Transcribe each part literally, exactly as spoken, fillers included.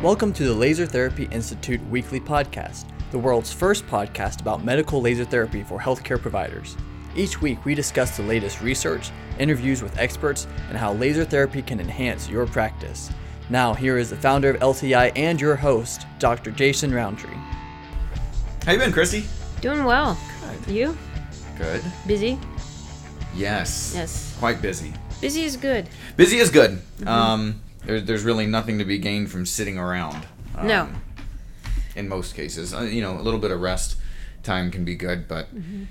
Welcome to the Laser Therapy Institute Weekly Podcast, the world's first podcast about medical laser therapy for healthcare providers. Each week, we discuss the latest research, interviews with experts, and how laser therapy can enhance your practice. Now, here is the founder of L T I and your host, Doctor Jason Roundtree. How you been, Christy? Doing well. Good. You? Good. Busy? Yes. Yes. Quite busy. Busy is good. Busy is good. Mm-hmm. Um... There's there's really nothing to be gained from sitting around. Um, no. In most cases, you know, a little bit of rest time can be good, but mm-hmm.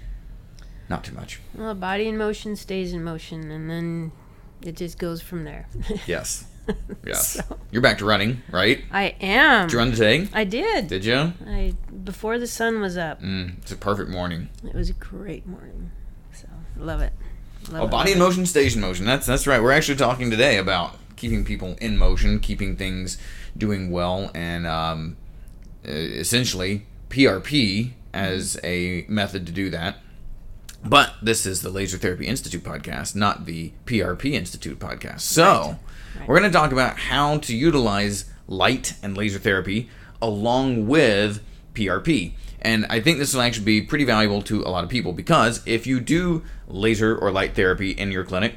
not too much. Well, body in motion stays in motion, and then it just goes from there. Yes. Yes. So. You're back to running, right? I am. Did you run today? I did. Did you? I before the sun was up. Mm, it's a perfect morning. It was a great morning. So love it. Love oh, it, body in motion stays in motion. That's that's right. We're actually talking today about keeping people in motion, keeping things doing well, and um, essentially P R P as a method to do that. But this is the Laser Therapy Institute podcast, not the P R P Institute podcast. So right. Right. We're going to talk about how to utilize light and laser therapy along with P R P. And I think this will actually be pretty valuable to a lot of people, because if you do laser or light therapy in your clinic,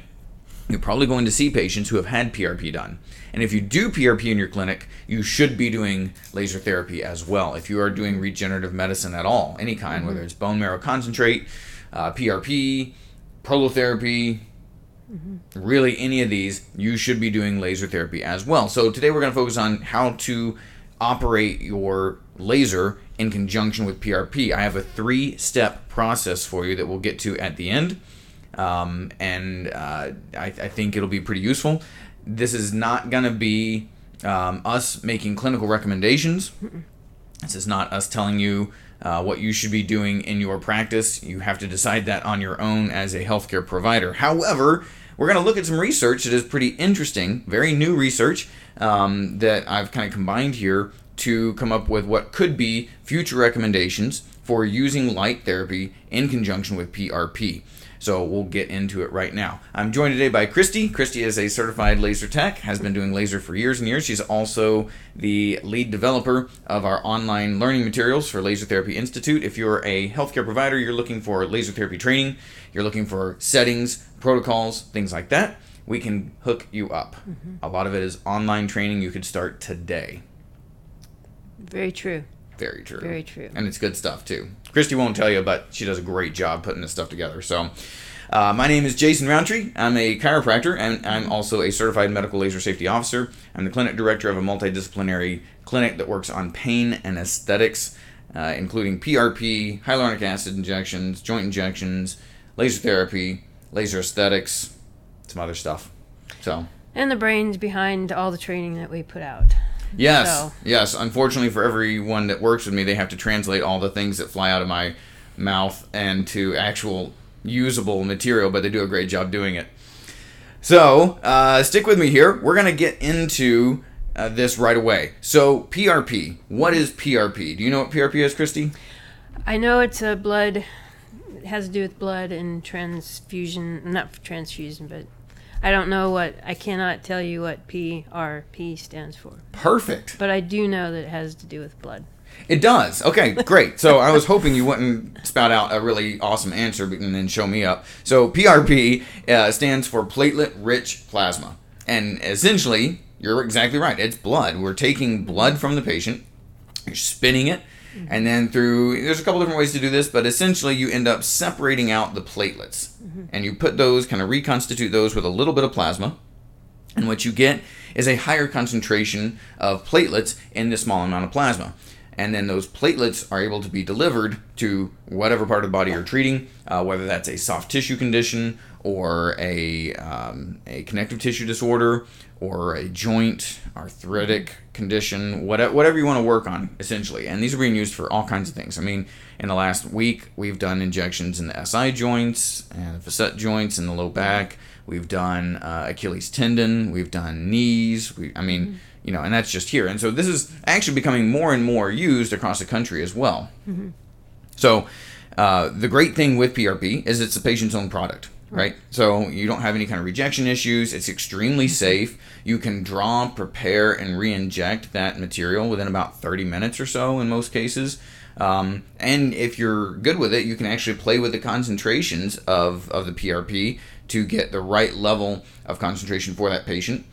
you're probably going to see patients who have had P R P done. And if you do P R P in your clinic, you should be doing laser therapy as well. If you are doing regenerative medicine at all, any kind, mm-hmm. whether it's bone marrow concentrate, uh, P R P, prolotherapy, mm-hmm. really any of these, you should be doing laser therapy as well. So today we're going to focus on how to operate your laser in conjunction with P R P. I have a three-step process for you that we'll get to at the end. Um, and uh, I, I think it'll be pretty useful. This is not going to be um, us making clinical recommendations. Mm-mm. This is not us telling you uh, what you should be doing in your practice. You have to decide that on your own as a healthcare provider. However, we're going to look at some research that is pretty interesting, very new research um, that I've kind of combined here to come up with what could be future recommendations for using light therapy in conjunction with P R P. So we'll get into it right now. I'm joined today by Christy. Christy is a certified laser tech, has been doing laser for years and years. She's also the lead developer of our online learning materials for Laser Therapy Institute. If you're a healthcare provider, you're looking for laser therapy training, you're looking for settings, protocols, things like that, we can hook you up. Mm-hmm. A lot of it is online training. You could start today. Very true. Very true. Very true. And it's good stuff, too. Christy won't tell you, but she does a great job putting this stuff together. So, uh, my name is Jason Roundtree. I'm a chiropractor, and I'm also a certified medical laser safety officer. I'm the clinic director of a multidisciplinary clinic that works on pain and aesthetics, uh, including P R P, hyaluronic acid injections, joint injections, laser therapy, laser aesthetics, some other stuff. So, and the brains behind all the training that we put out. Yes, so. yes. Unfortunately for everyone that works with me, they have to translate all the things that fly out of my mouth and to actual usable material, but they do a great job doing it. So uh, stick with me here. We're going to get into uh, this right away. So P R P. What is P R P? Do you know what P R P is, Christy? I know it's a blood, it has to do with blood and transfusion, not transfusion, but... I don't know what, I cannot tell you what P R P stands for. Perfect. But I do know that it has to do with blood. It does. Okay, great. So I was hoping you wouldn't spout out a really awesome answer and then show me up. So P R P uh, stands for platelet-rich plasma. And essentially, you're exactly right. It's blood. We're taking blood from the patient. You're spinning it. Mm-hmm. And then through, there's a couple different ways to do this, but essentially you end up separating out the platelets. Mm-hmm. And you put those, kind of reconstitute those with a little bit of plasma. And what you get is a higher concentration of platelets in this small amount of plasma. And then those platelets are able to be delivered to whatever part of the body you're treating, uh, whether that's a soft tissue condition or a um, a connective tissue disorder or a joint arthritic condition, whatever, whatever you want to work on, essentially. And these are being used for all kinds of things. I mean, in the last week, we've done injections in the S I joints and the facet joints and the low back. We've done uh, Achilles tendon. We've done knees. We, I mean... Mm-hmm. You know, and that's just here. And so this is actually becoming more and more used across the country as well. Mm-hmm. So uh, the great thing with P R P is it's the patient's own product. right? So you don't have any kind of rejection issues. It's extremely safe. You can draw, prepare, and re-inject that material within about thirty minutes or so in most cases. Um, and if you're good with it, you can actually play with the concentrations of, of the P R P to get the right level of concentration for that patient.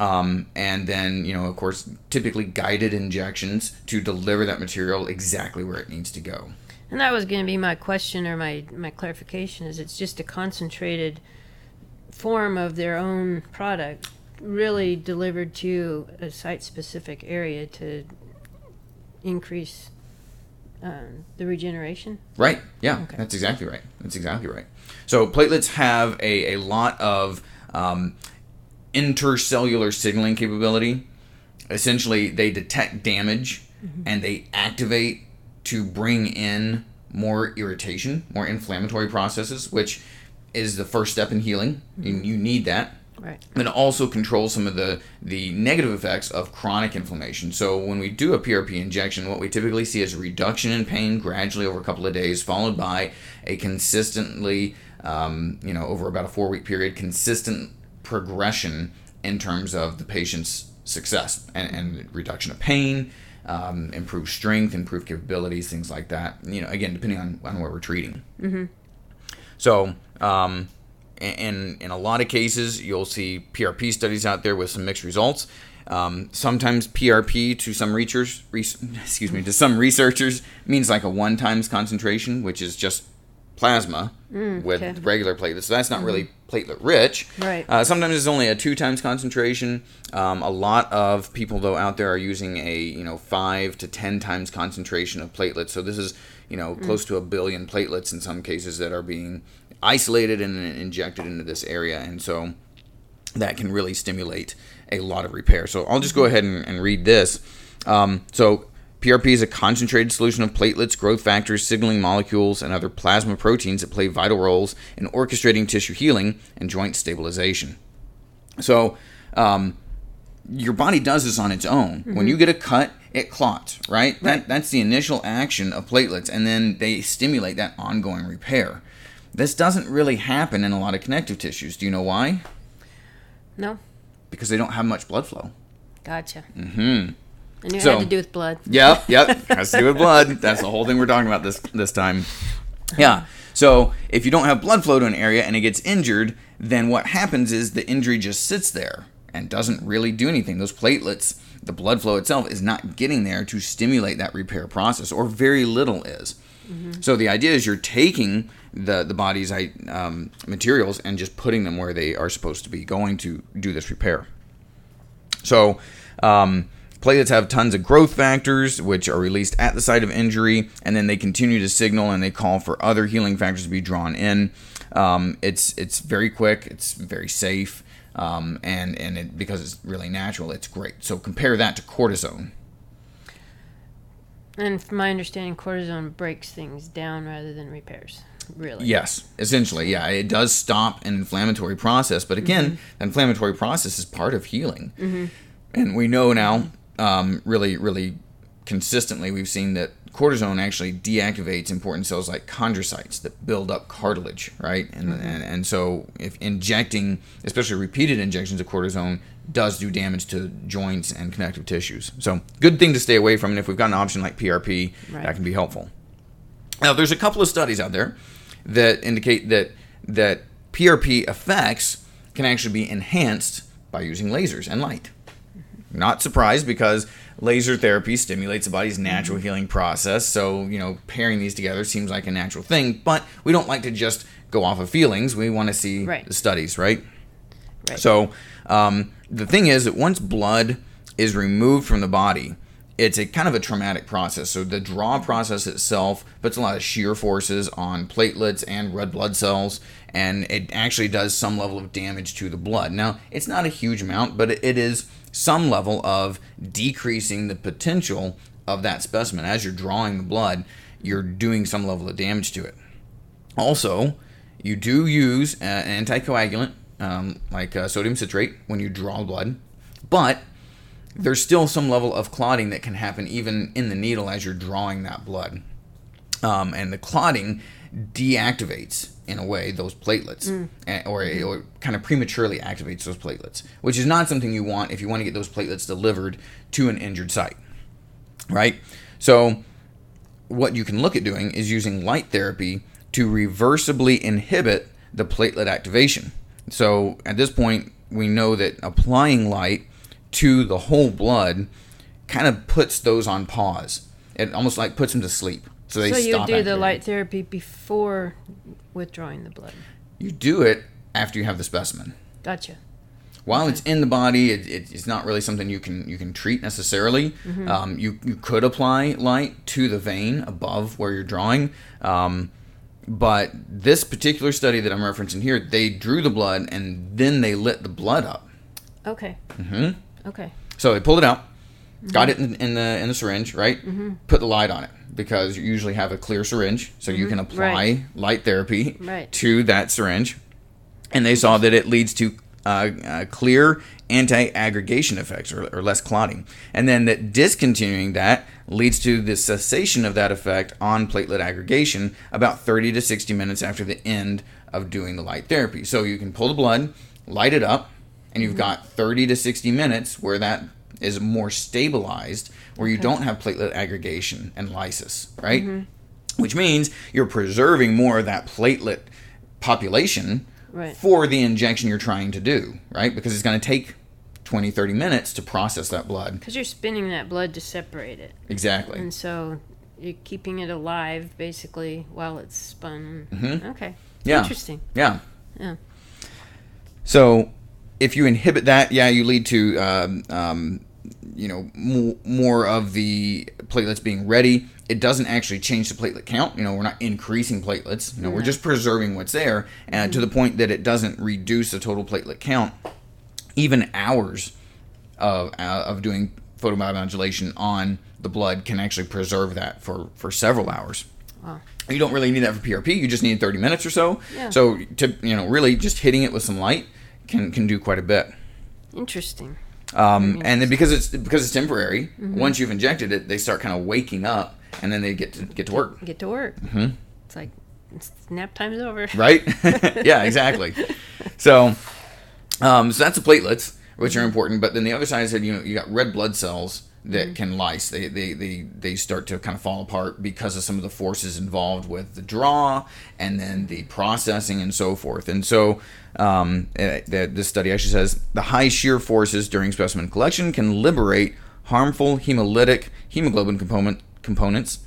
Um, and then, you know, of course, typically guided injections to deliver that material exactly where it needs to go. And that was going to be my question, or my, my clarification, is it's just a concentrated form of their own product really delivered to a site-specific area to increase um, the regeneration? Right. Yeah, okay. That's exactly right. That's exactly right. So platelets have a, a lot of um, intercellular signaling capability. Essentially, they detect damage, mm-hmm. and they activate to bring in more irritation, more inflammatory processes, which is the first step in healing. Mm-hmm. You need that. Right. And also control some of the, the negative effects of chronic inflammation. So when we do a P R P injection, what we typically see is a reduction in pain gradually over a couple of days, followed by a consistently, um, you know, over about a four-week period, consistent progression in terms of the patient's success and, and reduction of pain, Um, improve strength, improve capabilities, things like that. You know, again, depending on, on what we're treating. Mm-hmm. So, um, in in a lot of cases, you'll see P R P studies out there with some mixed results. Um, sometimes P R P to some researchers, res- excuse me, to some researchers means like a one times concentration, which is just plasma mm, with okay. regular platelets. So that's not mm-hmm. really platelet rich. Right. Uh, sometimes it's only a two times concentration. Um, a lot of people though out there are using a you know five to ten times concentration of platelets. So this is you know mm. close to a billion platelets in some cases that are being isolated and injected into this area, and so that can really stimulate a lot of repair. So I'll just go ahead and, and read this. Um, so. P R P is a concentrated solution of platelets, growth factors, signaling molecules, and other plasma proteins that play vital roles in orchestrating tissue healing and joint stabilization. So, um, your body does this on its own. Mm-hmm. When you get a cut, it clots, right? right. That, that's the initial action of platelets, and then they stimulate that ongoing repair. This doesn't really happen in a lot of connective tissues. Do you know why? No. Because they don't have much blood flow. Gotcha. Mm-hmm. And it so, had to do with blood. Yep, yep. Has to do with blood. That's the whole thing we're talking about this this time. Yeah. So if you don't have blood flow to an area and it gets injured, then what happens is the injury just sits there and doesn't really do anything. Those platelets, the blood flow itself is not getting there to stimulate that repair process, or very little is. Mm-hmm. So the idea is you're taking the, the body's um, materials and just putting them where they are supposed to be going to do this repair. So... Um, Platelets have tons of growth factors, which are released at the site of injury, and then they continue to signal and they call for other healing factors to be drawn in. Um, it's it's very quick, it's very safe, um, and, and it, because it's really natural, it's great. So compare that to cortisone. And from my understanding, cortisone breaks things down rather than repairs. Really? Yes, essentially, yeah. It does stop an inflammatory process, but again, mm-hmm. the inflammatory process is part of healing. Mm-hmm. And we know now... Um, really, really consistently, we've seen that cortisone actually deactivates important cells like chondrocytes that build up cartilage, right? And, mm-hmm. and and so if injecting, especially repeated injections of cortisone, does do damage to joints and connective tissues. So good thing to stay away from. And if we've got an option like P R P, right. that can be helpful. Now, there's a couple of studies out there that indicate that that P R P effects can actually be enhanced by using lasers and light. Not surprised, because laser therapy stimulates the body's natural healing process. So, you know, pairing these together seems like a natural thing, but we don't like to just go off of feelings. We want to see right. the studies, right? right. So um, the thing is that once blood is removed from the body, it's a kind of a traumatic process. So the draw process itself puts a lot of shear forces on platelets and red blood cells, and it actually does some level of damage to the blood. Now, it's not a huge amount, but it is some level of decreasing the potential of that specimen. As you're drawing the blood, you're doing some level of damage to it. Also, you do use an anticoagulant, um, like uh, sodium citrate, when you draw blood, but there's still some level of clotting that can happen even in the needle as you're drawing that blood. Um, and the clotting deactivates in a way, those platelets, mm. and, or, mm-hmm. or kind of prematurely activates those platelets, which is not something you want if you want to get those platelets delivered to an injured site, right? So what you can look at doing is using light therapy to reversibly inhibit the platelet activation. So at this point, we know that applying light to the whole blood kind of puts those on pause. It almost like puts them to sleep. So, they so you stop do activating. The light therapy before withdrawing the blood? You do it after you have the specimen. Gotcha. While okay. it's in the body, it, it, it's not really something you can you can treat necessarily. Mm-hmm. Um, you, you could apply light to the vein above where you're drawing. Um, but this particular study that I'm referencing here, they drew the blood and then they lit the blood up. Okay. Mm-hmm. Okay. So they pulled it out, mm-hmm. got it in, in the in the syringe, right? Mm-hmm. Put the light on it, because you usually have a clear syringe, so mm-hmm. you can apply right. light therapy right. to that syringe. And they saw that it leads to uh, uh, clear anti-aggregation effects, or, or less clotting. And then that discontinuing that leads to the cessation of that effect on platelet aggregation about thirty to sixty minutes after the end of doing the light therapy. So you can pull the blood, light it up, and you've mm-hmm. got thirty to sixty minutes where that is more stabilized, where you okay. don't have platelet aggregation and lysis, right? Mm-hmm. Which means you're preserving more of that platelet population right. for the injection you're trying to do, right? Because it's going to take twenty, thirty minutes to process that blood. Because you're spinning that blood to separate it. Exactly. And so you're keeping it alive, basically, while it's spun. Mm-hmm. Okay. Yeah. Interesting. Yeah. Yeah. So if you inhibit that, yeah, you lead to, um, um, you know, more, more of the platelets being ready. It doesn't actually change the platelet count. You know, we're not increasing platelets. You know, mm-hmm. we're just preserving what's there, and mm-hmm. to the point that it doesn't reduce the total platelet count. Even hours of uh, of doing photobiomodulation on the blood can actually preserve that for, for several hours. Wow. You don't really need that for P R P. You just need thirty minutes or so. Yeah. So, to, you know, really just hitting it with some light can can do quite a bit. Interesting. Um, and then because it's because it's temporary, mm-hmm. once you've injected it, they start kind of waking up, and then they get to get to work. Get to work. Mm-hmm. It's like it's, nap time's over. Right? Yeah, exactly. So, um, so that's the platelets, which are important. But then the other side said, you know, you got red blood cells that mm-hmm. can lyse. They, they they they start to kind of fall apart because of some of the forces involved with the draw and then the processing and so forth. And so um, this study actually says the high shear forces during specimen collection can liberate harmful hemolytic hemoglobin component components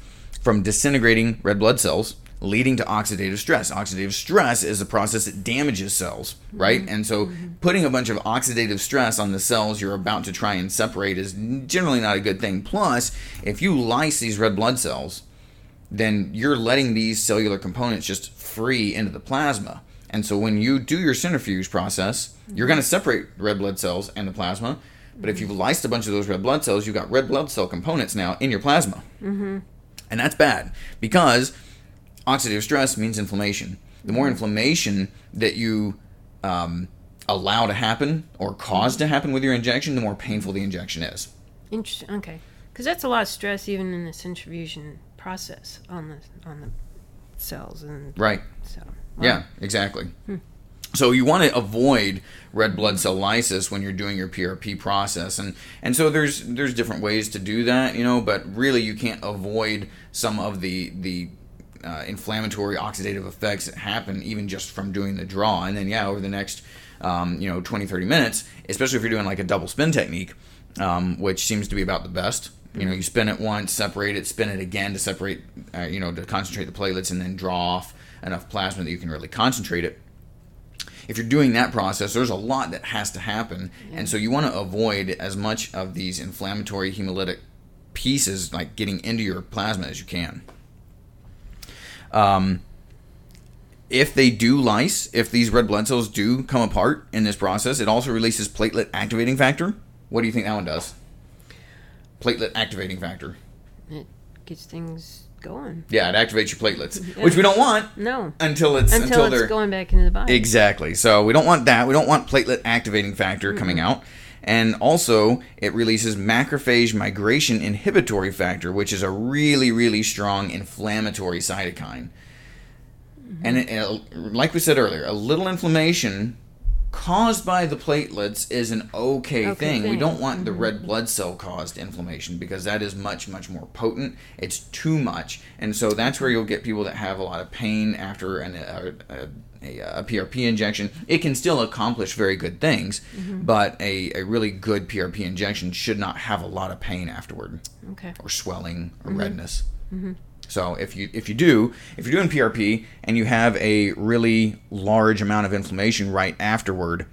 from disintegrating red blood cells, leading to oxidative stress. Oxidative stress is a process that damages cells, right? Mm-hmm. And so mm-hmm. putting a bunch of oxidative stress on the cells you're about to try and separate is generally not a good thing. Plus, if you lyse these red blood cells, then you're letting these cellular components just free into the plasma. And so when you do your centrifuge process, mm-hmm. you're going to separate red blood cells and the plasma. But mm-hmm. if you've lysed a bunch of those red blood cells, you've got red blood cell components now in your plasma. Mm-hmm. And that's bad, because oxidative stress means inflammation. The more inflammation that you um, allow to happen or cause to happen with your injection, the more painful the injection is. Interesting. Okay. Because that's a lot of stress even in the centrifugation process on the on the cells. And right. So, wow. Yeah, exactly. Hmm. So you want to avoid red blood cell lysis when you're doing your P R P process, and and so there's there's different ways to do that, you know, but really you can't avoid some of the the Uh, inflammatory oxidative effects that happen even just from doing the draw. And then yeah, over the next um, you know twenty, thirty minutes, especially if you're doing like a double spin technique, um, which seems to be about the best. You know, you spin it once, separate it, spin it again to separate, uh, you know, to concentrate the platelets, and then draw off enough plasma that you can really concentrate it. If you're doing that process, there's a lot that has to happen, yeah. and so you want to avoid as much of these inflammatory hemolytic pieces like getting into your plasma as you can. Um, if they do lyse, if these red blood cells do come apart in this process, it also releases platelet activating factor. What do you think that one does? Platelet activating factor. It gets things going. Yeah, it activates your platelets, yeah. which we don't want. No. Until it's until, until it's they're going back into the body. Exactly. So we don't want that. We don't want platelet activating factor mm-hmm. coming out. And also, it releases macrophage migration inhibitory factor, which is a really, really strong inflammatory cytokine. Mm-hmm. And it, it, like we said earlier, a little inflammation caused by the platelets is an okay, okay thing. thing. We don't want mm-hmm. the red blood cell caused inflammation, because that is much, much more potent. It's too much. And so that's where you'll get people that have a lot of pain after an, a, a A, a P R P injection. It can still accomplish very good things, mm-hmm. but a, a really good P R P injection should not have a lot of pain afterward, okay. or swelling or mm-hmm. redness. Mm-hmm. So if you if you do if you're doing P R P and you have a really large amount of inflammation right afterward,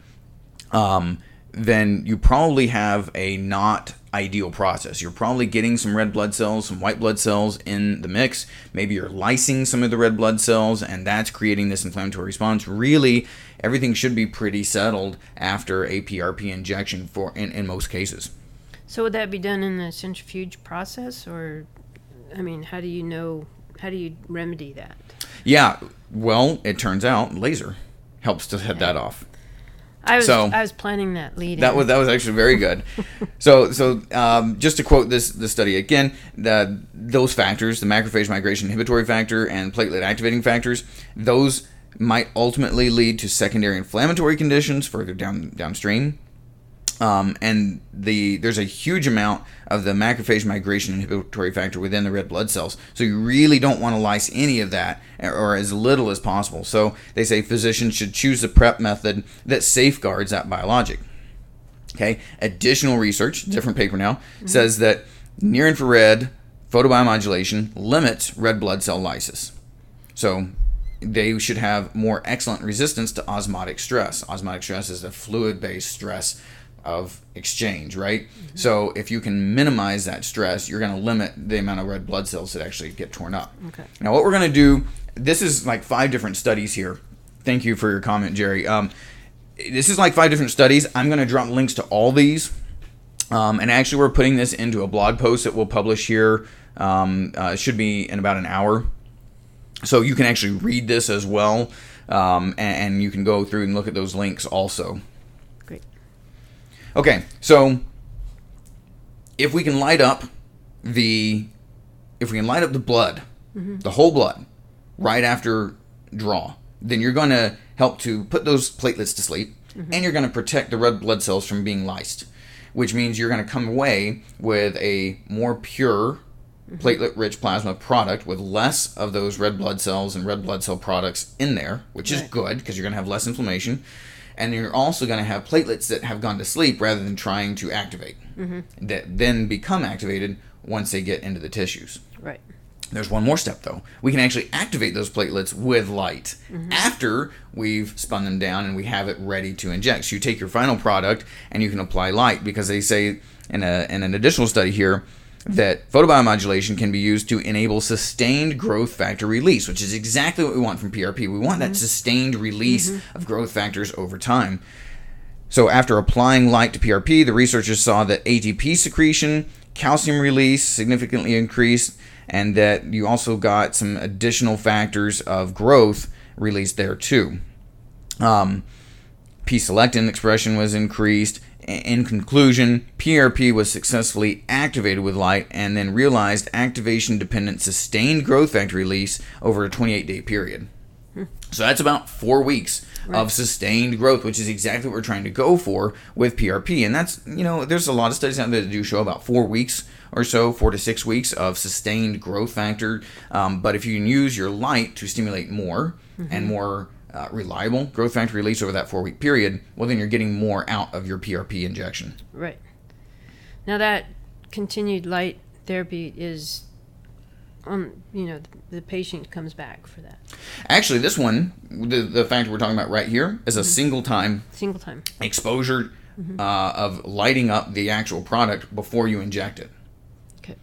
um, then you probably have a not ideal process. You're probably getting some red blood cells, some white blood cells in the mix. Maybe you're lysing some of the red blood cells, and that's creating this inflammatory response. Really, everything should be pretty settled after a P R P injection for in, in most cases. So would that be done in the centrifuge process, or, I mean, how do you know, how do you remedy that? Yeah, well, it turns out laser helps to head that off. I was so, I was planning that lead. That was that was actually very good. so so um, just to quote this the study again, the, those factors, the macrophage migration inhibitory factor and platelet activating factors, those might ultimately lead to secondary inflammatory conditions further down downstream. Um, and the there's a huge amount of the macrophage migration inhibitory factor within the red blood cells. So you really don't want to lyse any of that, or as little as possible. So they say physicians should choose the PrEP method that safeguards that biologic. Okay. Additional research, different paper now, mm-hmm. says that near-infrared photobiomodulation limits red blood cell lysis. So they should have more excellent resistance to osmotic stress. Osmotic stress is a fluid-based stress of exchange, right? Mm-hmm. So if you can minimize that stress, you're going to limit the amount of red blood cells that actually get torn up. Okay. Now what we're going to do, this is like five different studies here. Thank you for your comment, Jerry. Um, this is like five different studies. I'm going to drop links to all these. Um, and actually we're putting this into a blog post that we'll publish here. Um, uh, it should be in about an hour. So you can actually read this as well. Um, and, and you can go through and look at those links also. Okay, so if we can light up the if we can light up the blood, mm-hmm. the whole blood, right after draw, then you're going to help to put those platelets to sleep, mm-hmm. and you're going to protect the red blood cells from being lysed, which means you're going to come away with a more pure mm-hmm. platelet-rich plasma product with less of those red blood cells and red blood cell products in there, which right. is good because you're going to have less inflammation. And you're also going to have platelets that have gone to sleep rather than trying to activate, mm-hmm. that then become activated once they get into the tissues. Right. There's one more step, though. We can actually activate those platelets with light mm-hmm. after we've spun them down and we have it ready to inject. So you take your final product and you can apply light, because they say in, a, in an additional study here that photobiomodulation can be used to enable sustained growth factor release, which is exactly what we want from P R P. We want that sustained release mm-hmm. of growth factors over time. So after applying light to P R P, the researchers saw that A T P secretion, calcium release significantly increased, and that you also got some additional factors of growth released there too. Um, P-selectin expression was increased. In conclusion, P R P was successfully activated with light and then realized activation-dependent sustained growth factor release over a twenty-eight day period. Hmm. So that's about four weeks right. of sustained growth, which is exactly what we're trying to go for with P R P. And that's, you know, there's a lot of studies out there that do show about four weeks or so, four to six weeks of sustained growth factor. Um, but if you can use your light to stimulate more mm-hmm. and more Uh, reliable growth factor release over that four-week period, well, then you're getting more out of your P R P injection. Right. Now, that continued light therapy is, um, you know, the, the patient comes back for that. Actually, this one, the, the factor we're talking about right here, is a mm-hmm. single-time single time exposure mm-hmm. uh, of lighting up the actual product before you inject it. Okay.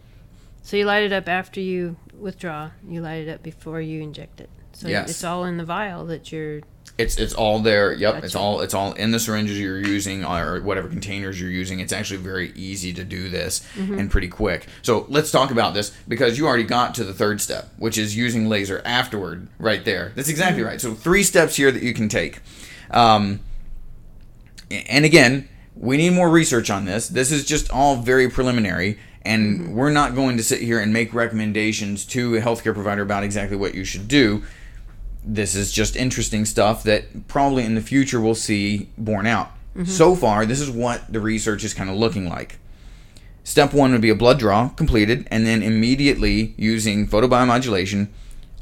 So you light it up after you withdraw. You light it up before you inject it. So yes. It's all in the vial that you're... It's it's all there. Yep, gotcha. it's all it's all in the syringes you're using or whatever containers you're using. It's actually very easy to do this mm-hmm. and pretty quick. So let's talk about this, because you already got to the third step, which is using laser afterward right there. That's exactly mm-hmm. right. So three steps here that you can take. Um, and again, we need more research on this. This is just all very preliminary. And mm-hmm. we're not going to sit here and make recommendations to a healthcare provider about exactly what you should do. this is just interesting stuff that probably in the future we'll see borne out. Mm-hmm. So far, this is what the research is kind of looking like. Step one would be a blood draw completed, and then immediately using photobiomodulation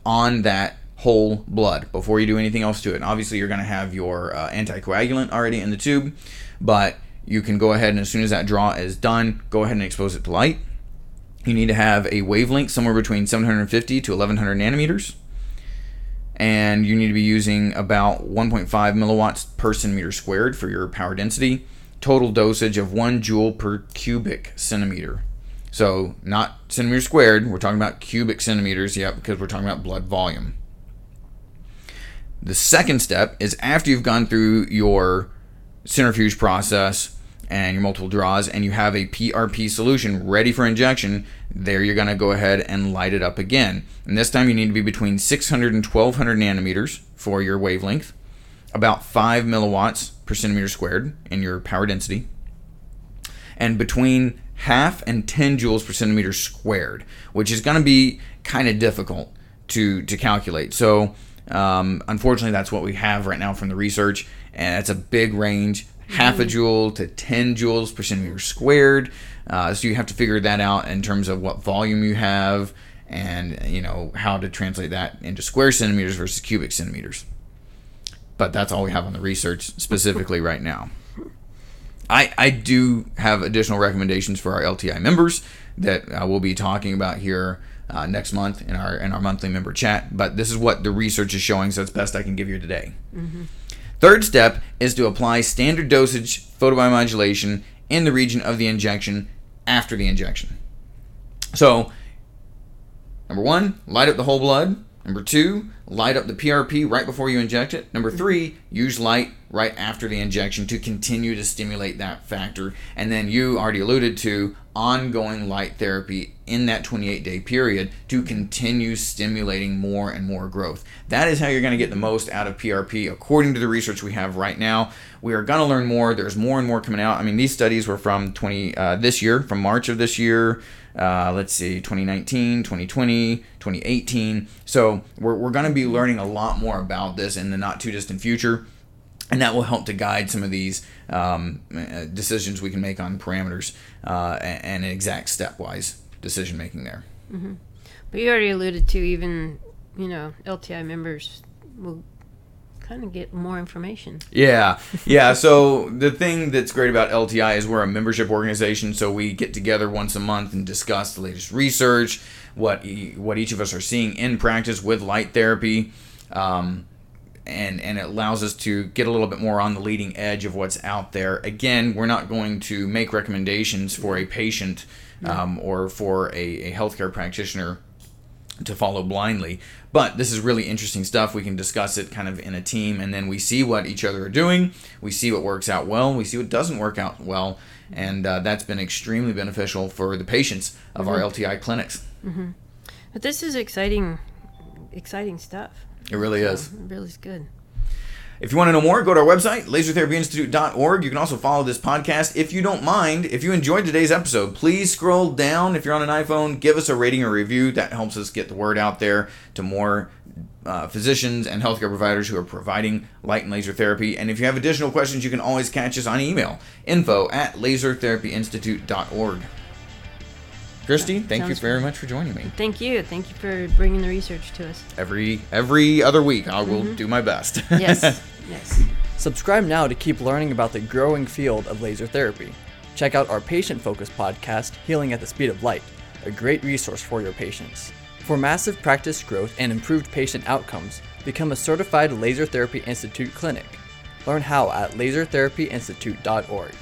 on that whole blood before you do anything else to it. And obviously, you're going to have your uh, anticoagulant already in the tube, but you can go ahead and as soon as that draw is done, go ahead and expose it to light. You need to have a wavelength somewhere between seven hundred fifty to eleven hundred nanometers, and you need to be using about one point five milliwatts per centimeter squared for your power density. Total dosage of one joule per cubic centimeter. So not centimeter squared, we're talking about cubic centimeters, yeah, because we're talking about blood volume. The second step is after you've gone through your centrifuge process and your multiple draws and you have a P R P solution ready for injection, there you're going to go ahead and light it up again. And this time you need to be between six hundred and twelve hundred nanometers for your wavelength, about five milliwatts per centimeter squared in your power density, and between half and ten joules per centimeter squared, which is going to be kind of difficult to, to calculate. So um, unfortunately, that's what we have right now from the research, and it's a big range, half a joule to ten joules per centimeter squared. Uh, so you have to figure that out in terms of what volume you have and, you know, how to translate that into square centimeters versus cubic centimeters. But that's all we have on the research specifically right now. I I do have additional recommendations for our L T I members that uh, we'll be talking about here uh, next month in our in our monthly member chat. But this is what the research is showing, so it's best I can give you today. Mm-hmm. Third step is to apply standard dosage photobiomodulation in the region of the injection after the injection. So, number one, light up the whole blood. Number two, light up the P R P right before you inject it. Number three, use light right after the injection to continue to stimulate that factor. And then you already alluded to ongoing light therapy in that twenty-eight day period to continue stimulating more and more growth. That is how you're going to get the most out of P R P according to the research we have right now. We are going to learn more. There's more and more coming out. I mean, these studies were from twenty uh, this year, from March of this year. Uh, let's see, twenty nineteen, twenty twenty, twenty eighteen. So we're, we're going to be learning a lot more about this in the not too distant future. And that will help to guide some of these um, decisions we can make on parameters uh, and, and exact stepwise decision making there. Mm-hmm. But you already alluded to even, you know, L T I members will kind of get more information. Yeah, yeah. So the thing that's great about L T I is we're a membership organization, so we get together once a month and discuss the latest research, what e- what each of us are seeing in practice with light therapy, um, and and it allows us to get a little bit more on the leading edge of what's out there. Again, we're not going to make recommendations for a patient um, or for a, a healthcare practitioner to follow blindly, but this is really interesting stuff. We can discuss it kind of in a team, and then we see what each other are doing, we see what works out well, we see what doesn't work out well, and uh, that's been extremely beneficial for the patients of mm-hmm. our L T I clinics. Mm-hmm. But this is exciting, exciting stuff. It really so, is. It really is good. If you want to know more, go to our website, laser therapy institute dot org. You can also follow this podcast. If you don't mind, if you enjoyed today's episode, please scroll down. If you're on an iPhone, give us a rating or review. That helps us get the word out there to more uh, physicians and healthcare providers who are providing light and laser therapy. And if you have additional questions, you can always catch us on email, info at laser therapy institute dot org. Christy, thank Sounds you very much for joining me. Thank you. Thank you for bringing the research to us. Every every other week, I will mm-hmm. do my best. Yes, yes. Subscribe now to keep learning about the growing field of laser therapy. Check out our patient-focused podcast, Healing at the Speed of Light, a great resource for your patients. For massive practice growth and improved patient outcomes, become a certified Laser Therapy Institute clinic. Learn how at laser therapy institute dot org.